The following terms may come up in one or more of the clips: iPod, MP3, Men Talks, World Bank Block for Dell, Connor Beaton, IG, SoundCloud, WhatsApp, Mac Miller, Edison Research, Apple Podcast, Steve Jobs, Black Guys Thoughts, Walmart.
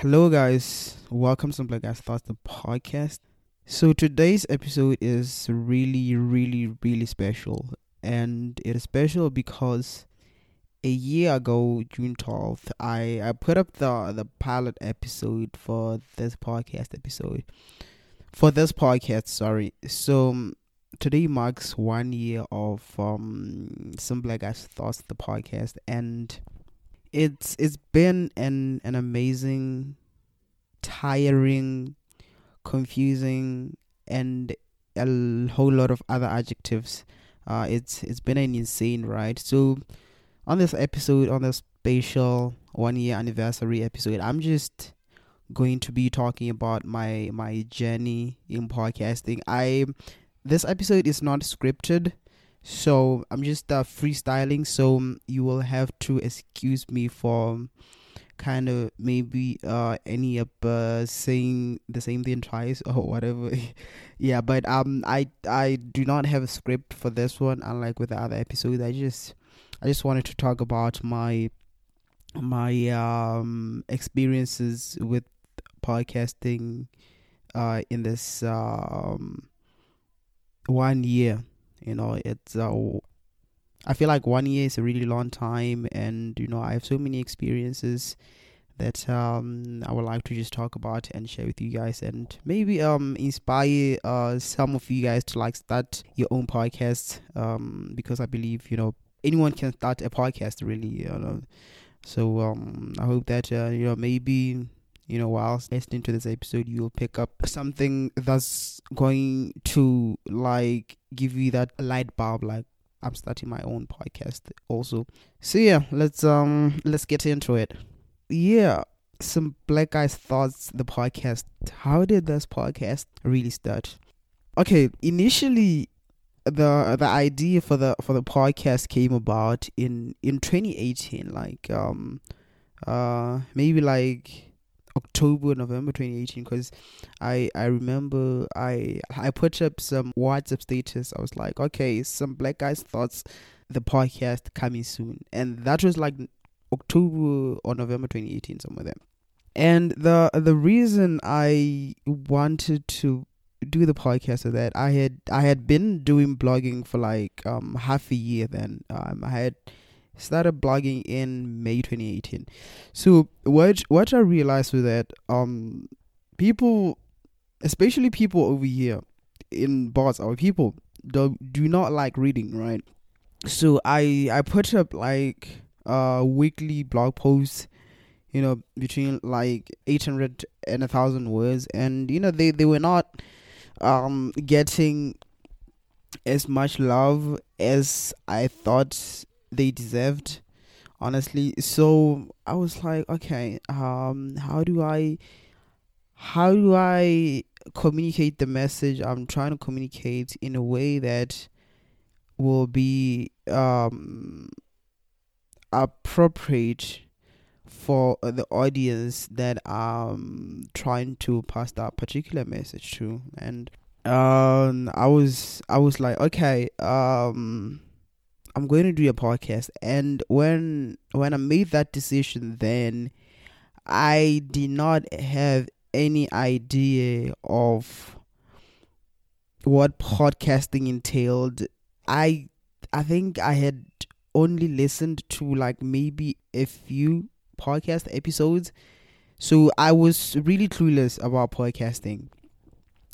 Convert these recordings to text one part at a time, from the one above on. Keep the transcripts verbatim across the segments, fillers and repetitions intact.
Hello guys, welcome to Black Guys Thoughts, the podcast. So today's episode is really, really, really special. And it is special because a year ago, June twelfth, I, I put up the, the pilot episode for this podcast episode. For this podcast, sorry. So today marks one year of um, Some Black Guys Thoughts, the podcast. And it's it's been an, an amazing, tiring, confusing, and a whole lot of other adjectives. Uh, it's it's been an insane ride. So on this episode, on this special one year anniversary episode, I'm just going to be talking about my my journey in podcasting. I this episode is not scripted, so I'm just uh, freestyling. So you will have to excuse me for kind of maybe uh any up uh, saying the same thing twice or whatever. yeah, but um, I I do not have a script for this one, unlike with the other episodes. I just I just wanted to talk about my my um experiences with podcasting uh in this um one year. You know, it's uh, I feel like one year is a really long time, and you know, I have so many experiences that um I would like to just talk about and share with you guys, and maybe um inspire uh some of you guys to like start your own podcast, um because I believe, you know, anyone can start a podcast, really, you know. So um I hope that uh, you know, maybe, you know, whilst listening to this episode, you'll pick up something that's going to like give you that light bulb, like, I'm starting my own podcast also. So yeah, let's um let's get into it. Yeah, Some Black Guys Thoughts, the podcast. How did this podcast really start? Okay, initially the the idea for the for the podcast came about in in twenty eighteen, like um uh maybe like October, November twenty eighteen, because I I remember I I put up some WhatsApp status. I was like, okay, Some Black Guys Thoughts, the podcast coming soon, and that was like October or November twenty eighteen, somewhere there. And the the reason I wanted to do the podcast is that I had I had been doing blogging for like um half a year then. Um, I had started blogging in May twenty eighteen. So what what I realized was that um people, especially people over here in bots, our people do, do not like reading, right? So I I put up like uh weekly blog posts, you know, between like eight hundred and a thousand words, and you know, they they were not um getting as much love as I thought they deserved, honestly. So I was like, okay, um how do I how do I communicate the message I'm trying to communicate in a way that will be um appropriate for the audience that I'm trying to pass that particular message to. And um I was I was like, okay, um I'm going to do a podcast. And when when I made that decision, then I did not have any idea of what podcasting entailed. I I think I had only listened to like maybe a few podcast episodes, so I was really clueless about podcasting.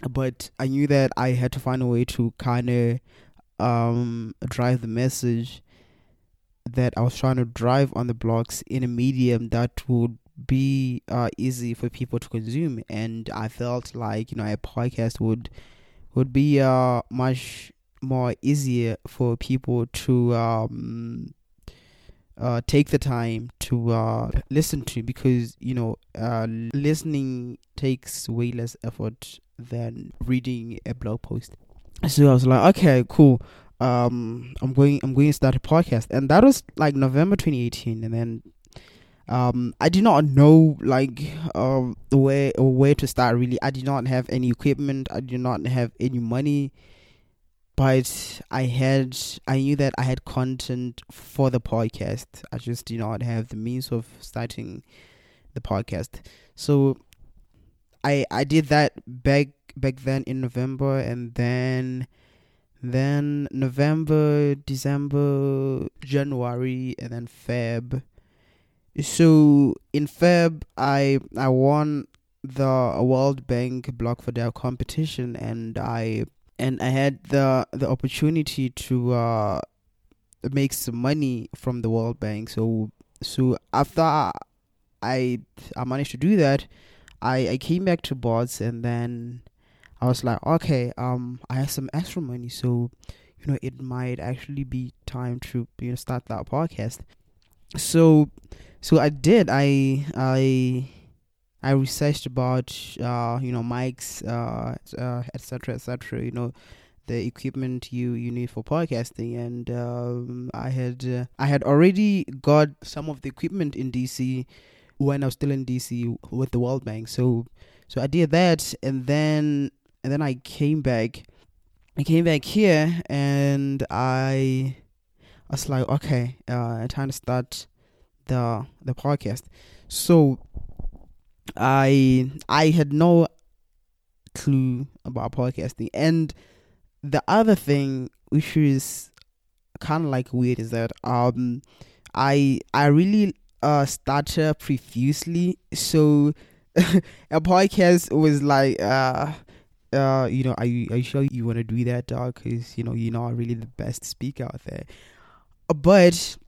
But I knew that I had to find a way to kind of um drive the message that I was trying to drive on the blogs in a medium that would be uh easy for people to consume. And I felt like, you know, a podcast would would be uh much more easier for people to um uh take the time to uh listen to, because, you know, uh listening takes way less effort than reading a blog post. So I was like, okay, cool. Um, I'm going. I'm going to start a podcast, and that was like November twenty eighteen. And then, um, I did not know like um uh, where where to start. Really, I did not have any equipment. I did not have any money, but I had. I knew that I had content for the podcast. I just did not have the means of starting the podcast. So I I did that back back then in November, and then then November, December, January, and then Feb. So in Feb, I I won the World Bank Block for Dell competition, and I and I had the the opportunity to uh, make some money from the World Bank. So so after I I managed to do that, I, I came back to boards, and then I was like, okay, um, I have some extra money, so you know it might actually be time to you know start that podcast. So so I did. I I. I researched about, uh, you know, mics, uh, uh, et cetera, et cetera, you know, the equipment you, you need for podcasting. And um, I had uh, I had already got some of the equipment in D C when I was still in D C with the World Bank. So so I did that. And then and then I came back. I came back here, and I, I was like, okay, uh, time to start the the podcast. So I I had no clue about podcasting. And the other thing, which is kind of like weird, is that um I I really uh started profusely. So a podcast was like uh uh you know are you, are you sure you want to do that, dog? Because you know you're not really the best speaker out there. But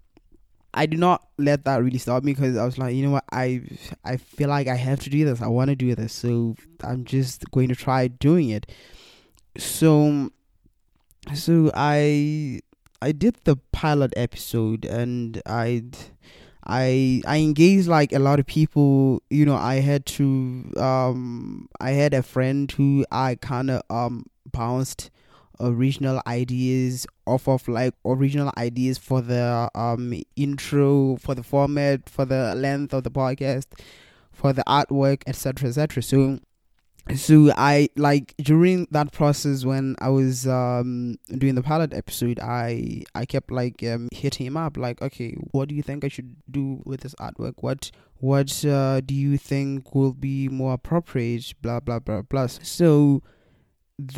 I do not let that really stop me, because I was like, you know what, I I feel like I have to do this. I want to do this, so I'm just going to try doing it. So, so I I did the pilot episode, and I I I engaged like a lot of people. You know, I had to um I had a friend who I kind of um bounced original ideas off of, like original ideas for the um intro, for the format, for the length of the podcast, for the artwork, etc., etc. so so I, like, during that process when I was um doing the pilot episode, i i kept like um, hitting him up like, okay, what do you think I should do with this artwork? What what uh, do you think will be more appropriate, blah blah blah blah. So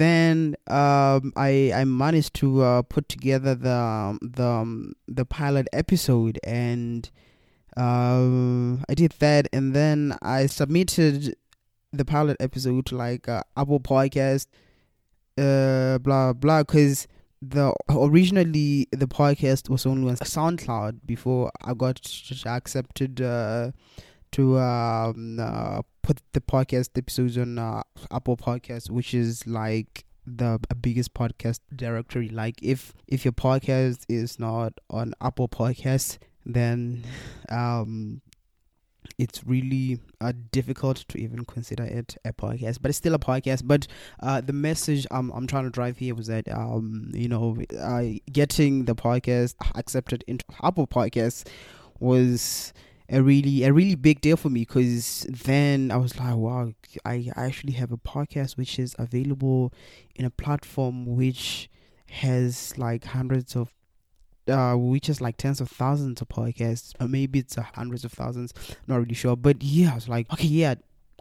then um I I managed to uh, put together the the um, the pilot episode, and um I did that, and then I submitted the pilot episode to like uh, Apple Podcast, uh blah blah, because the originally the podcast was only on SoundCloud before I got accepted uh, to um. Uh, put the podcast episodes on uh, Apple Podcast, which is like the biggest podcast directory. Like if if your podcast is not on Apple Podcast, then um it's really uh, difficult to even consider it a podcast, but it's still a podcast. But uh the message i'm i'm trying to drive here was that um you know uh, getting the podcast accepted into Apple Podcasts was A really, a really big deal for me, because then I was like, wow, I, I actually have a podcast which is available in a platform which has like hundreds of, uh, which has like tens of thousands of podcasts, or maybe it's hundreds of thousands, not really sure. But yeah, I was like, okay, yeah,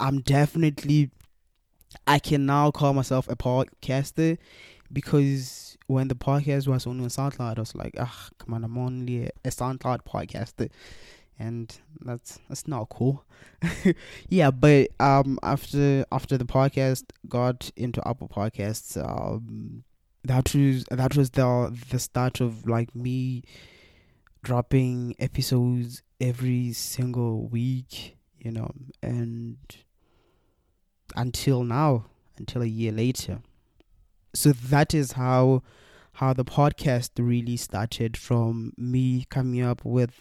I'm definitely, I can now call myself a podcaster, because when the podcast was only on SoundCloud, I was like, ah, come on, I'm only a SoundCloud podcaster. And that's that's not cool. Yeah, but um after after the podcast got into Apple Podcasts, um that was that was the the start of like me dropping episodes every single week, you know, and until now, until a year later. So that is how how the podcast really started, from me coming up with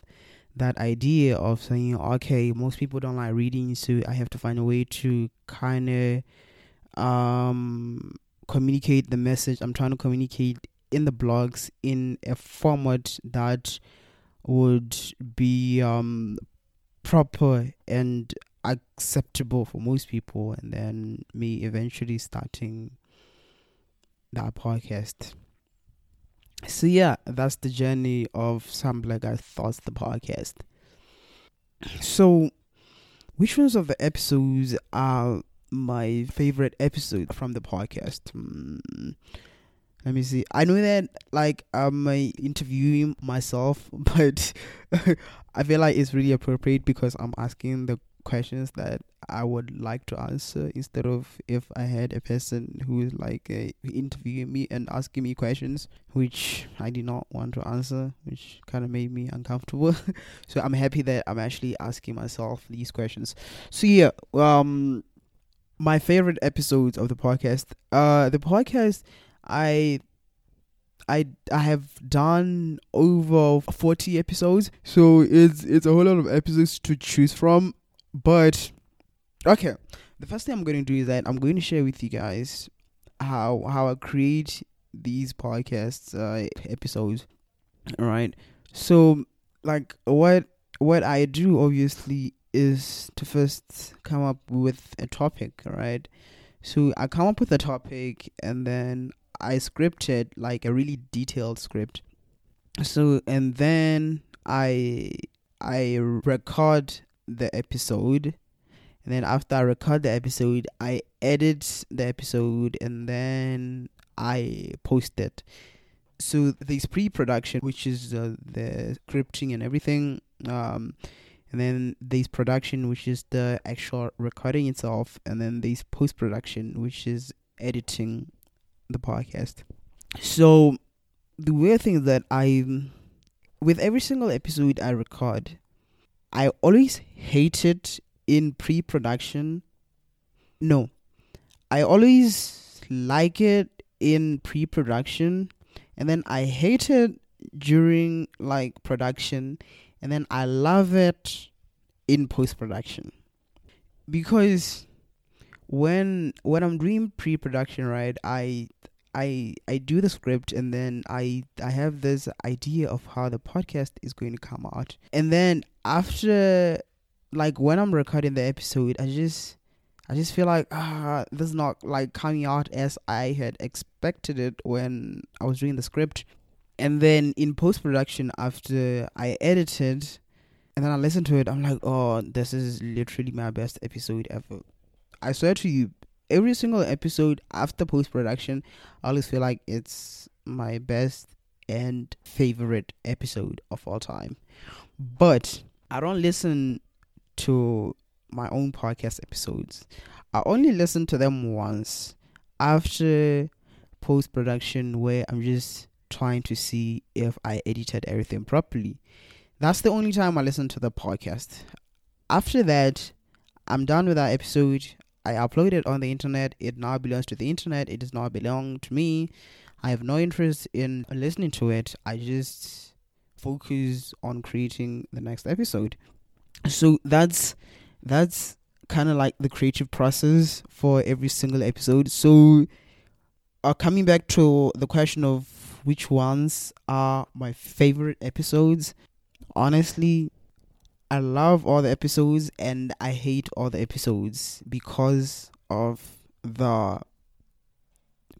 that idea of saying, okay, most people don't like reading, so I have to find a way to kind of um communicate the message I'm trying to communicate in the blogs in a format that would be um proper and acceptable for most people, and then me eventually starting that podcast. So yeah, that's the journey of Some Black Guys Thoughts, the podcast. So Which ones of the episodes are my favorite episode from the podcast? Hmm. Let me see. I know that like I'm interviewing myself, but I feel like it's really appropriate because I'm asking the questions that I would like to answer instead of if I had a person who is like uh, interviewing me and asking me questions which I did not want to answer, which kind of made me uncomfortable. So I'm happy that I'm actually asking myself these questions. So yeah, um, my favorite episodes of the podcast, uh, the podcast I. I, I have done over forty episodes, so it's it's a whole lot of episodes to choose from. But okay, the first thing I'm going to do is that I'm going to share with you guys how how I create these podcasts uh, episodes. All right, so like what what I do obviously is to first come up with a topic. All right, so I come up with a topic and then I scripted like a really detailed script. So and then I I record the episode, and then after I record the episode, I edit the episode, and then I post it. So this pre-production, which is uh, the scripting and everything, um, and then this production, which is the actual recording itself, and then this post-production, which is editing the podcast. So the weird thing is that I, with every single episode I record, I always hated in pre-production. No, I always like it in pre-production, and then I hate it during like production, and then I love it in post-production. Because when when I'm doing pre-production, right, I I I do the script, and then I I have this idea of how the podcast is going to come out, and then after, like when I'm recording the episode, I just I just feel like ah this is not like coming out as I had expected it when I was doing the script. And then in post-production, after I edited and then I listened to it, I'm like, oh, this is literally my best episode ever. I swear to you, every single episode after post-production, I always feel like it's my best and favorite episode of all time. But I don't listen to my own podcast episodes. I only listen to them once after post-production, where I'm just trying to see if I edited everything properly. That's the only time I listen to the podcast. After that, I'm done with that episode. I upload it on the internet. It now belongs to the internet. It does not belong to me. I have no interest in listening to it. I just focus on creating the next episode. So that's that's kind of like the creative process for every single episode. So uh, coming back to the question of which ones are my favorite episodes, honestly, I love all the episodes and I hate all the episodes because of the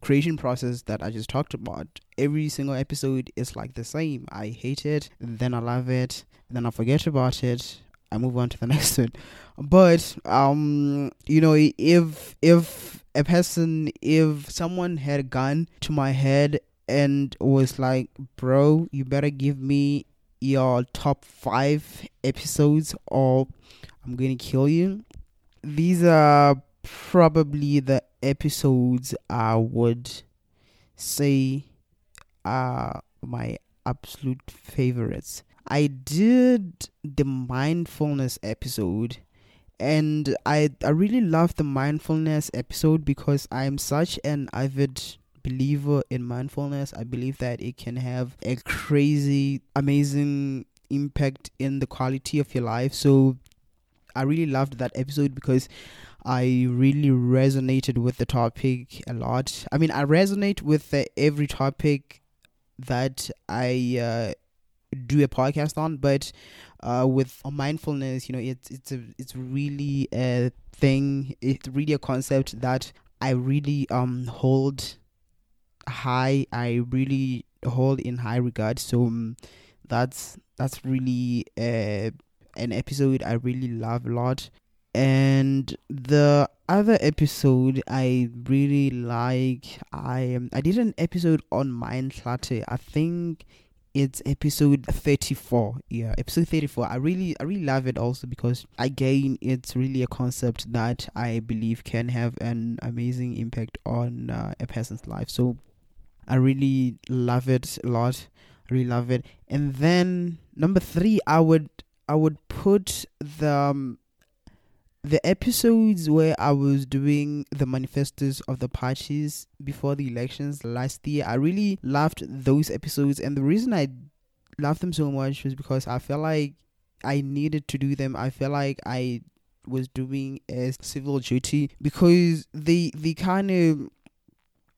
creation process that I just talked about. Every single episode is like the same. I hate it, then I love it, then I forget about it, I move on to the next one. But um you know, if if a person if someone had a gun to my head and was like, bro, you better give me your top five episodes or I'm gonna kill you, these are probably the episodes I would say are my absolute favorites. I did the mindfulness episode, and I I really love the mindfulness episode because I'm such an avid believer in mindfulness. I believe that it can have a crazy, amazing impact in the quality of your life. So I really loved that episode because I really resonated with the topic a lot. I mean, I resonate with uh, every topic that I uh, do a podcast on, but uh, with mindfulness, you know, it's it's a, it's really a thing. It's really a concept that I really um hold high. I really hold in high regard. So um, that's that's really uh, an episode I really love a lot. And the other episode I really like, I I did an episode on Mind Clutter. I think it's episode thirty-four. Yeah, episode thirty-four. I really I really love it also because, again, it's really a concept that I believe can have an amazing impact on uh, a person's life. So I really love it a lot. I really love it. And then number three, I would I would put the um, the episodes where I was doing the manifestos of the parties before the elections last year. I really loved those episodes, and the reason I loved them so much was because I felt like I needed to do them. I felt like I was doing a civil duty because they they kind of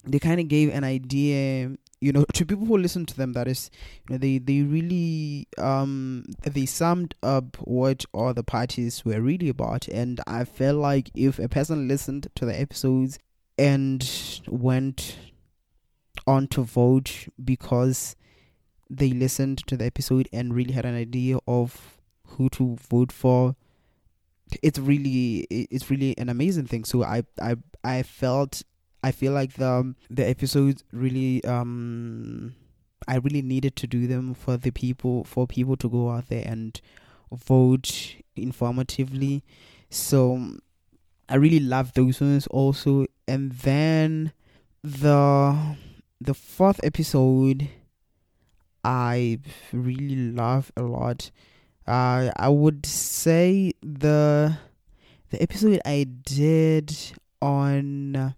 they kind of gave an idea, you know, to people who listen to them, that is, you know, they, they really, um, they summed up what all the parties were really about. And I felt like if a person listened to the episodes and went on to vote because they listened to the episode and really had an idea of who to vote for, it's really, it's really an amazing thing. So I, I, I felt... I feel like the the episodes really, um, I really needed to do them for the people, for people to go out there and vote informatively. So I really love those ones also. And then the the fourth episode, I really love a lot. Uh, I would say the the episode I did on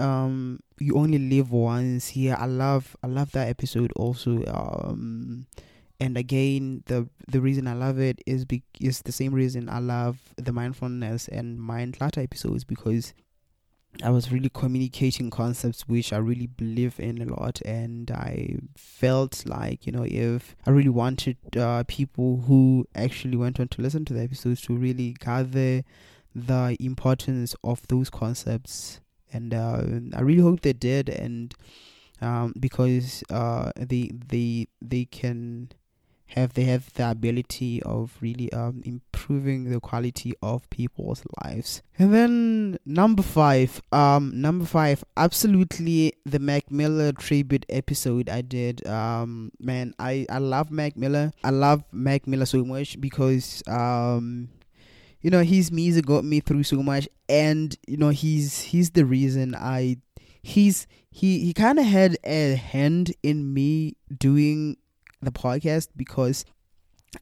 Um, you only live once. Yeah, I love, I love that episode also. Um, and again, the the reason I love it is be is the same reason I love the mindfulness and mind clutter episodes, because I was really communicating concepts which I really believe in a lot, and I felt like, you know, if I really wanted uh, people who actually went on to listen to the episodes to really gather the importance of those concepts. And uh, I really hope they did, and um, because uh, they they they can have they have the ability of really um improving the quality of people's lives. And then number five, um, number five, absolutely the Mac Miller tribute episode I did. Um, man, I I love Mac Miller. I love Mac Miller so much because um. You know, his music got me through so much, and you know, he's he's the reason I, he's he he kind of had a hand in me doing the podcast, because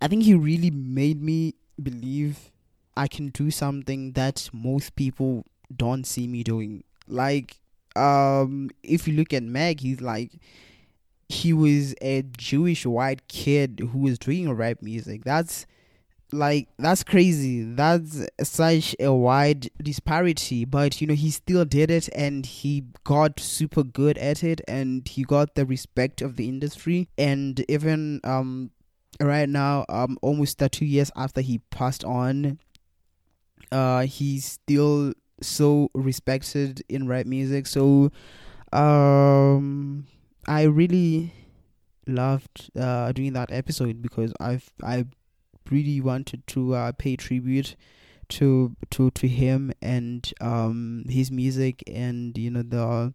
I think he really made me believe I can do something that most people don't see me doing. Like, um, if you look at Mac, he's like, he was a Jewish white kid who was doing rap music. That's Like, that's crazy. That's such a wide disparity. But, you know, he still did it, and he got super good at it, and he got the respect of the industry. And even um, right now, um, almost two years after he passed on, uh, he's still so respected in rap music. So, um, I really loved uh, doing that episode because I've, I've, really wanted to uh, pay tribute to to to him and um his music, and you know, the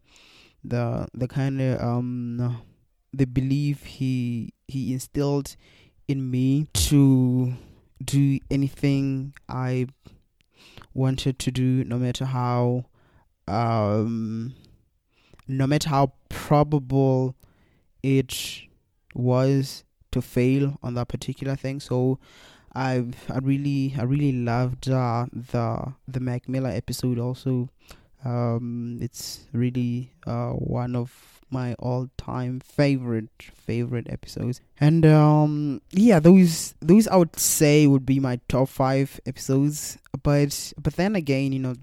the the kind of um the belief he he instilled in me to do anything I wanted to do, no matter how um no matter how probable it was to fail on that particular thing. So I I really I really loved uh, the the Mac Miller episode also. Um, it's really uh one of my all time favorite favorite episodes. And um yeah, those those I would say would be my top five episodes. But but then again, you know,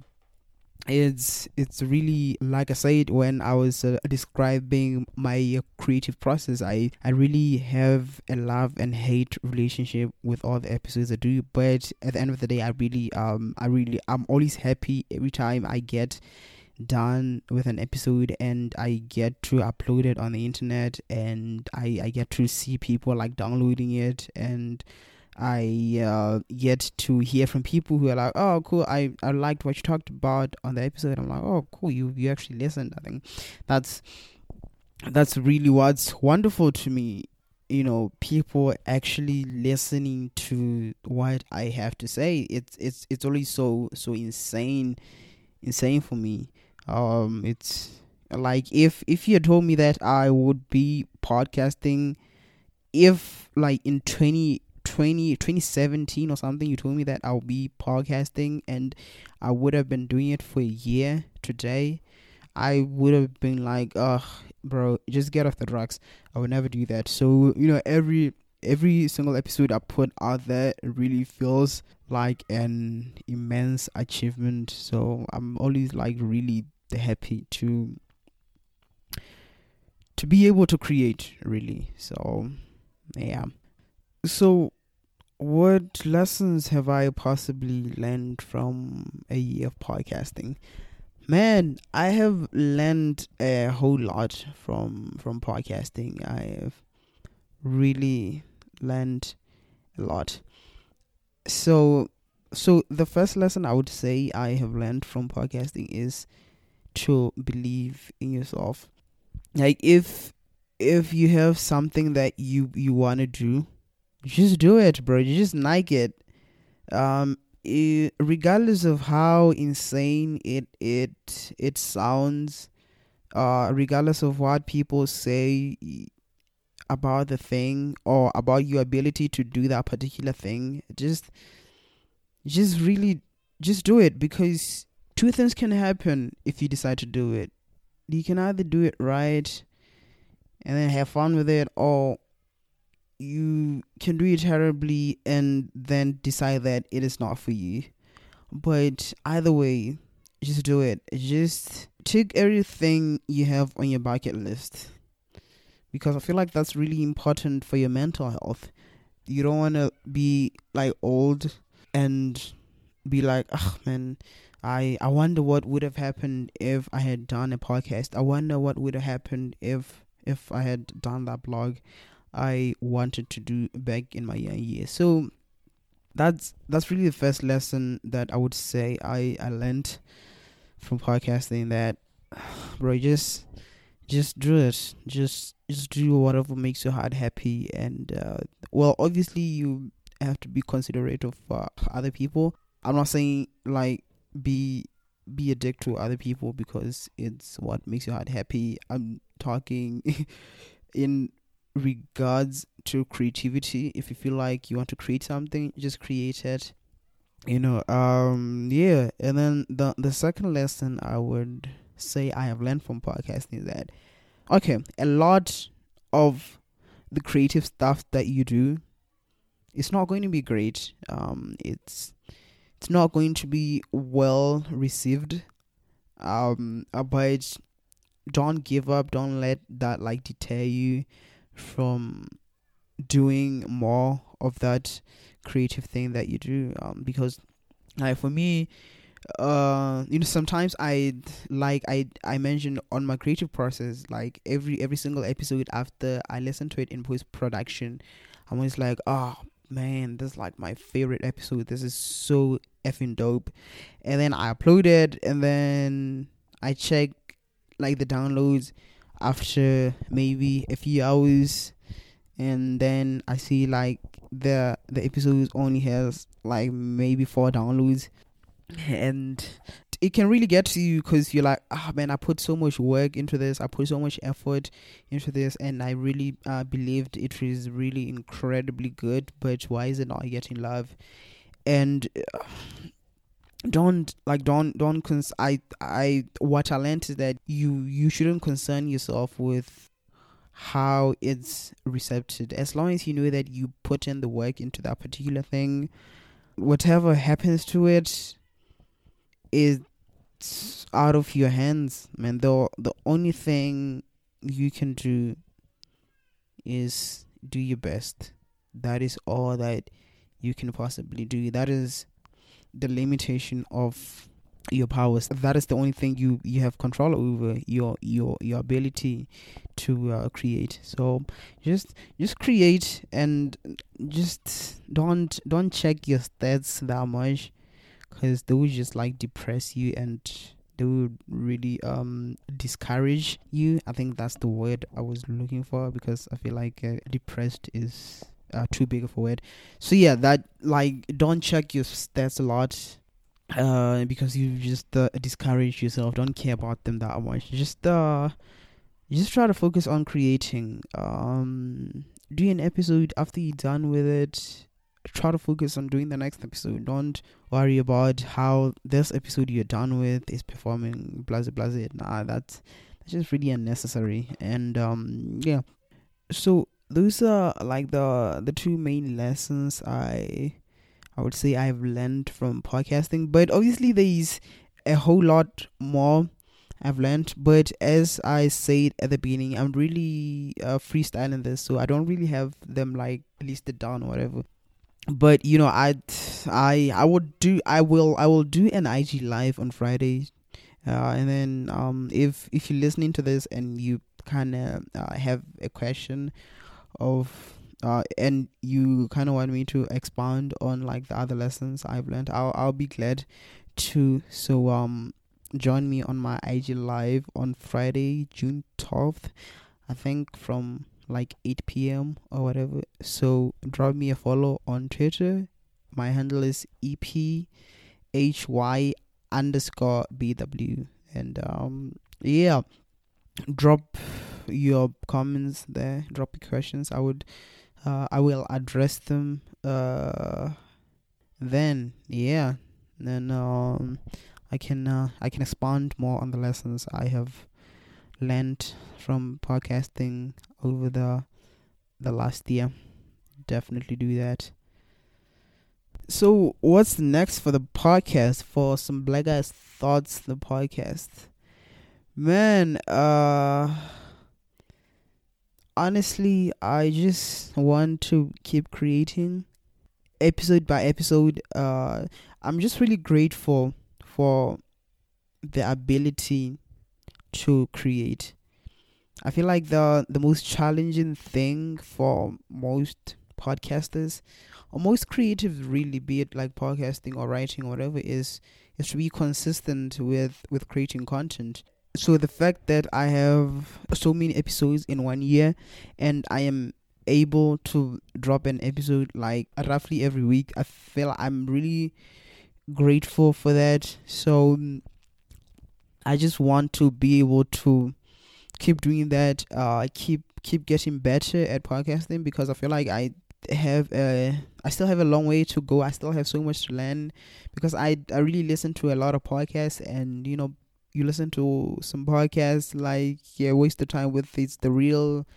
it's it's really, like I said when I was uh, describing my creative process, I, I really have a love and hate relationship with all the episodes I do. But at the end of the day, I really um I really I'm always happy every time I get done with an episode and I get to upload it on the internet, and I, I get to see people like downloading it, and I uh, yet to hear from people who are like, oh, cool, I, I liked what you talked about on the episode. I'm like, oh, cool, you you actually listened. I think that's that's really what's wonderful to me. You know, people actually listening to what I have to say. It's it's it's always so so insane, insane for me. Um, it's like if if you had told me that I would be podcasting, if like in twenty seventeen or something, you told me that I'll be podcasting and I would have been doing it for a year today, I would have been like, ugh, bro, just get off the drugs. I would never do that. So, you know, every every single episode I put out there really feels like an immense achievement. So I'm always like really happy to to be able to create, really. So yeah. So what lessons have I possibly learned from a year of podcasting? Man, I have learned a whole lot from from podcasting. I have really learned a lot. So, so the first lesson I would say I have learned from podcasting is to believe in yourself. Like if if you have something that you you want to do, just do it, bro. You just like it. Um. It, regardless of how insane it it it sounds, uh, regardless of what people say about the thing or about your ability to do that particular thing, just just really just do it, because two things can happen if you decide to do it. You can either do it right and then have fun with it, or you can do it terribly and then decide that it is not for you. But either way, just do it. Just take everything you have on your bucket list, because I feel like that's really important for your mental health. You don't want to be like old and be like, oh man, I, I wonder what would have happened if I had done a podcast. I wonder what would have happened if, if I had done that blog I wanted to do back in my young years. So that's that's really the first lesson that I would say I, I learned from podcasting, that bro, just just do it. Just just do whatever makes your heart happy, and uh, well, obviously you have to be considerate of uh, other people. I'm not saying like be be a dick to other people because it's what makes your heart happy. I'm talking in regards to creativity. If you feel like you want to create something, just create it, you know. Um yeah and then the the second lesson I would say I have learned from podcasting is that, okay, a lot of the creative stuff that you do, it's not going to be great. um it's it's not going to be well received, um but don't give up. Don't let that like deter you from doing more of that creative thing that you do, um, because like for me, uh you know, sometimes I like I I mentioned on my creative process, like every every single episode after I listen to it in post-production, I'm always like, oh man, this is like my favorite episode, this is so effing dope. And then I upload it, and then I check like the downloads after maybe a few hours, and then I see like the the episode only has like maybe four downloads, and it can really get to you, because you're like, ah, oh, man, I put so much work into this, I put so much effort into this, and I really uh, believed it was really incredibly good, but why is it not getting love? And uh, Don't like don't don't cons- I I what I learned is that you you shouldn't concern yourself with how it's received. As long as you know that you put in the work into that particular thing, whatever happens to it is out of your hands, man. The the only thing you can do is do your best. That is all that you can possibly do. That is the limitation of your powers. That is the only thing you, you have control over, your your your ability to uh, create. So just just create, and just don't don't check your stats that much, because they will just like depress you, and they will really um discourage you. I think that's the word I was looking for, because I feel like uh, depressed is uh, too big of a word. So yeah, that like don't check your stats a lot. Uh, because you just uh, discourage yourself. Don't care about them that much. Just uh, just try to focus on creating. Um, do an episode after you're done with it. Try to focus on doing the next episode. Don't worry about how this episode you're done with is performing. Blase, blase. Nah, that's that's just really unnecessary. And um, yeah. So those are like the the two main lessons I. I would say I've learned from podcasting, but obviously there is a whole lot more I've learned. But as I said at the beginning, I'm really uh, freestyling this, so I don't really have them like listed down or whatever. But you know, I I I would do I will I will do an I G live on Friday, uh, and then um if if you're listening to this and you kind of uh, have a question of. Uh, and you kind of want me to expound on like the other lessons I've learned, I'll I'll be glad to. So um, join me on my I G live on Friday, June twelfth, I think from like eight p.m. or whatever. So drop me a follow on Twitter. My handle is E P H Y underscore B W, and um yeah, drop your comments there. Drop your questions. I would. Uh, I will address them uh, then, yeah. Then um, I can uh, I can expand more on the lessons I have learned from podcasting over the the last year. Definitely do that. So what's next for the podcast? For some Black Guys Thoughts, the podcast, man. Uh. Honestly, I just want to keep creating episode by episode. Uh, I'm just really grateful for the ability to create. I feel like the, the most challenging thing for most podcasters or most creatives, really, be it like podcasting or writing or whatever, is, is to be consistent with, with creating content. So the fact that I have so many episodes in one year, and I am able to drop an episode like roughly every week, I feel I'm really grateful for that. So I just want to be able to keep doing that, uh, keep keep getting better at podcasting, because I feel like I have a, I still have a long way to go. I still have so much to learn, because I, I really listen to a lot of podcasts, and you know, you listen to some podcasts like yeah, Waste of Time with It's the Real.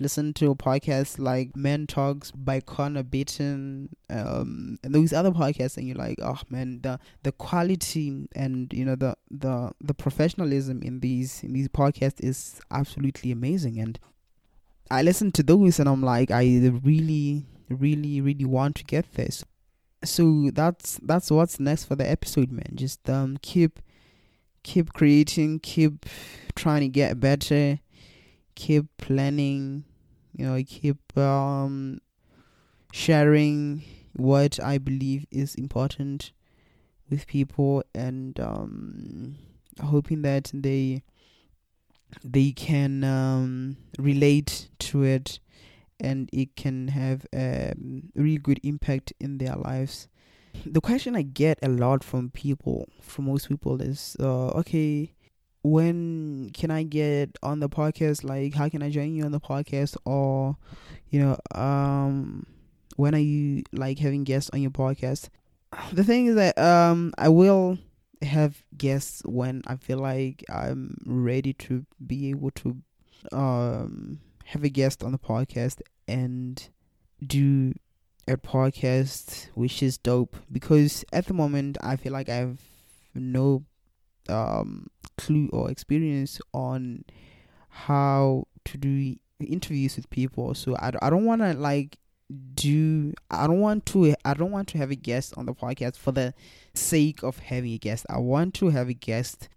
Listen to a podcast like Men Talks by Connor Beaton, um, and those other podcasts, and you're like, oh man, the the quality and you know the the the professionalism in these in these podcasts is absolutely amazing. And I listen to those, and I'm like, I really, really, really want to get this. So that's that's what's next for the episode, man. Just um keep. Keep creating, keep trying to get better, keep planning, you know, keep um, sharing what I believe is important with people, and um, hoping that they they can um, relate to it, and it can have a really good impact in their lives. The question I get a lot from people, from most people, is, uh, okay, when can I get on the podcast? Like, how can I join you on the podcast? Or, you know, um, when are you, like, having guests on your podcast? The thing is that um, I will have guests when I feel like I'm ready to be able to um, have a guest on the podcast and do a podcast, which is dope, because at the moment I feel like I have no um clue or experience on how to do interviews with people. So I, I don't want to like do I don't want to I don't want to have a guest on the podcast for the sake of having a guest. I want to have a guest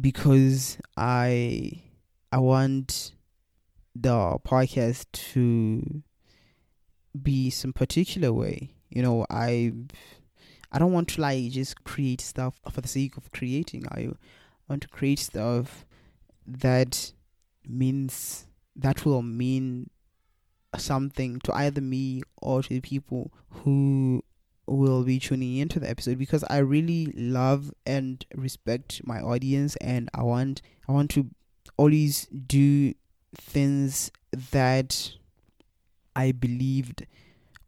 because I I want the podcast to be some particular way. You know, I I don't want to like just create stuff for the sake of creating. I want to create stuff that means that will mean something to either me or to the people who will be tuning into the episode, because I really love and respect my audience, and I want I want to always do things that I believed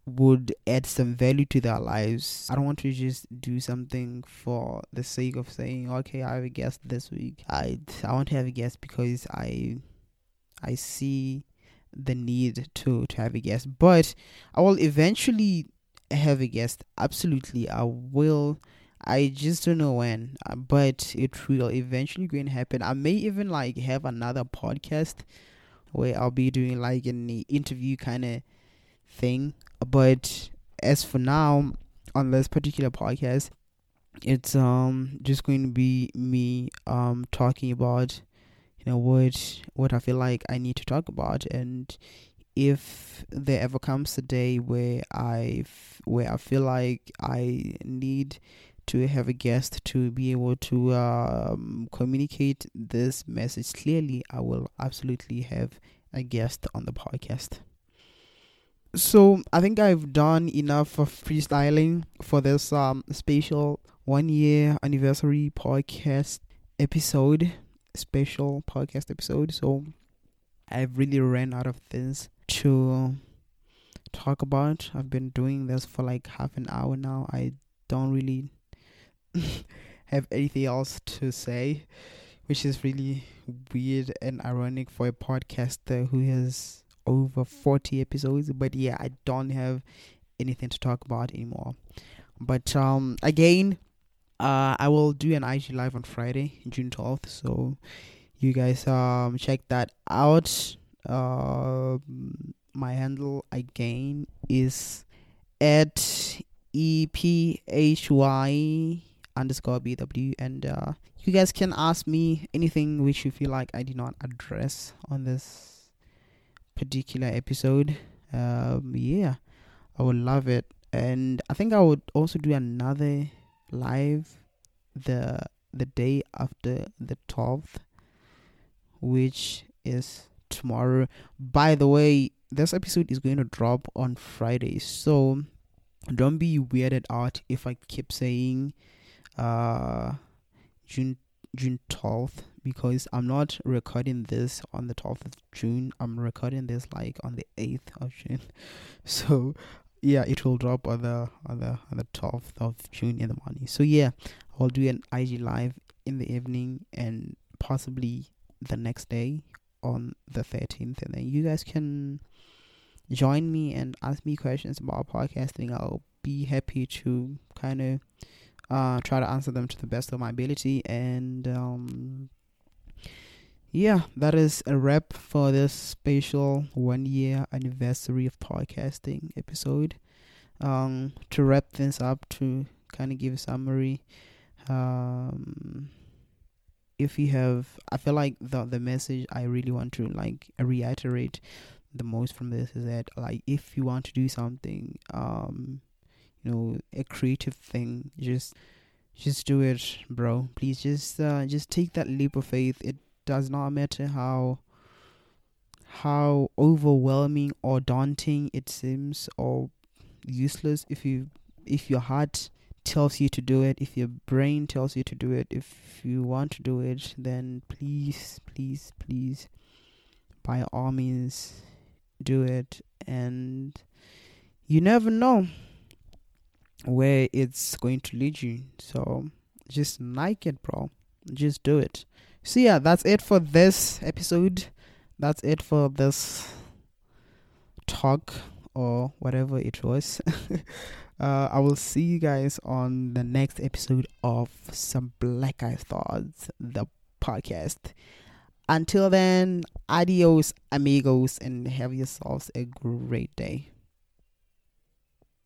would add some value to their lives. I don't want to just do something for the sake of saying, okay, I have a guest this week. I I want to have a guest because I I see the need to, to have a guest. But I will eventually have a guest. Absolutely, I will. I just don't know when, but it will eventually going to happen. I may even like have another podcast where I'll be doing like an interview kind of thing. But as for now, on this particular podcast, it's um just going to be me um talking about, you know, what what I feel like I need to talk about. And if there ever comes a day where I f- where I feel like I need to have a guest to be able to um communicate this message clearly, I will absolutely have a guest on the podcast. So I think I've done enough of freestyling for this um special one year anniversary podcast episode, special podcast episode. So I've really ran out of things to talk about. I've been doing this for like half an hour now. I don't really have anything else to say, which is really weird and ironic for a podcaster who has over forty episodes. But yeah, I don't have anything to talk about anymore. But um again, uh I will do an I G live on Friday, June twelfth, so you guys um check that out. Uh, my handle again is at E P H Y underscore B W, and uh you guys can ask me anything which you feel like I did not address on this particular episode. Um yeah, I would love it. And I think I would also do another live the the day after the twelfth, which is tomorrow. By the way, this episode is going to drop on Friday, so don't be weirded out if I keep saying uh June June twelfth, because I'm not recording this on the twelfth of June. I'm recording this like on the eighth of June. So yeah, it will drop on the on the on the twelfth of June in the morning. So yeah, I'll do an I G live in the evening and possibly the next day on the thirteenth, and then you guys can join me and ask me questions about podcasting. I'll be happy to kind of Uh, try to answer them to the best of my ability. And um, yeah, that is a wrap for this special one year anniversary of podcasting episode. Um, to wrap things up, to kind of give a summary, um, if you have, I feel like the the message I really want to like reiterate the most from this is that, like, if you want to do something, um, you know, a creative thing, just just do it, bro. Please just uh, just take that leap of faith. It does not matter how how overwhelming or daunting it seems or useless. If you if your heart tells you to do it, if your brain tells you to do it, if you want to do it, then please, please, please, by all means, do it. And you never know where it's going to lead you, so just like it, bro. Just do it. So yeah, that's it for this episode. That's it for this talk or whatever it was. uh, I will see you guys on the next episode of Some Black Guys Thoughts, the podcast. Until then, adios amigos, and have yourselves a great day.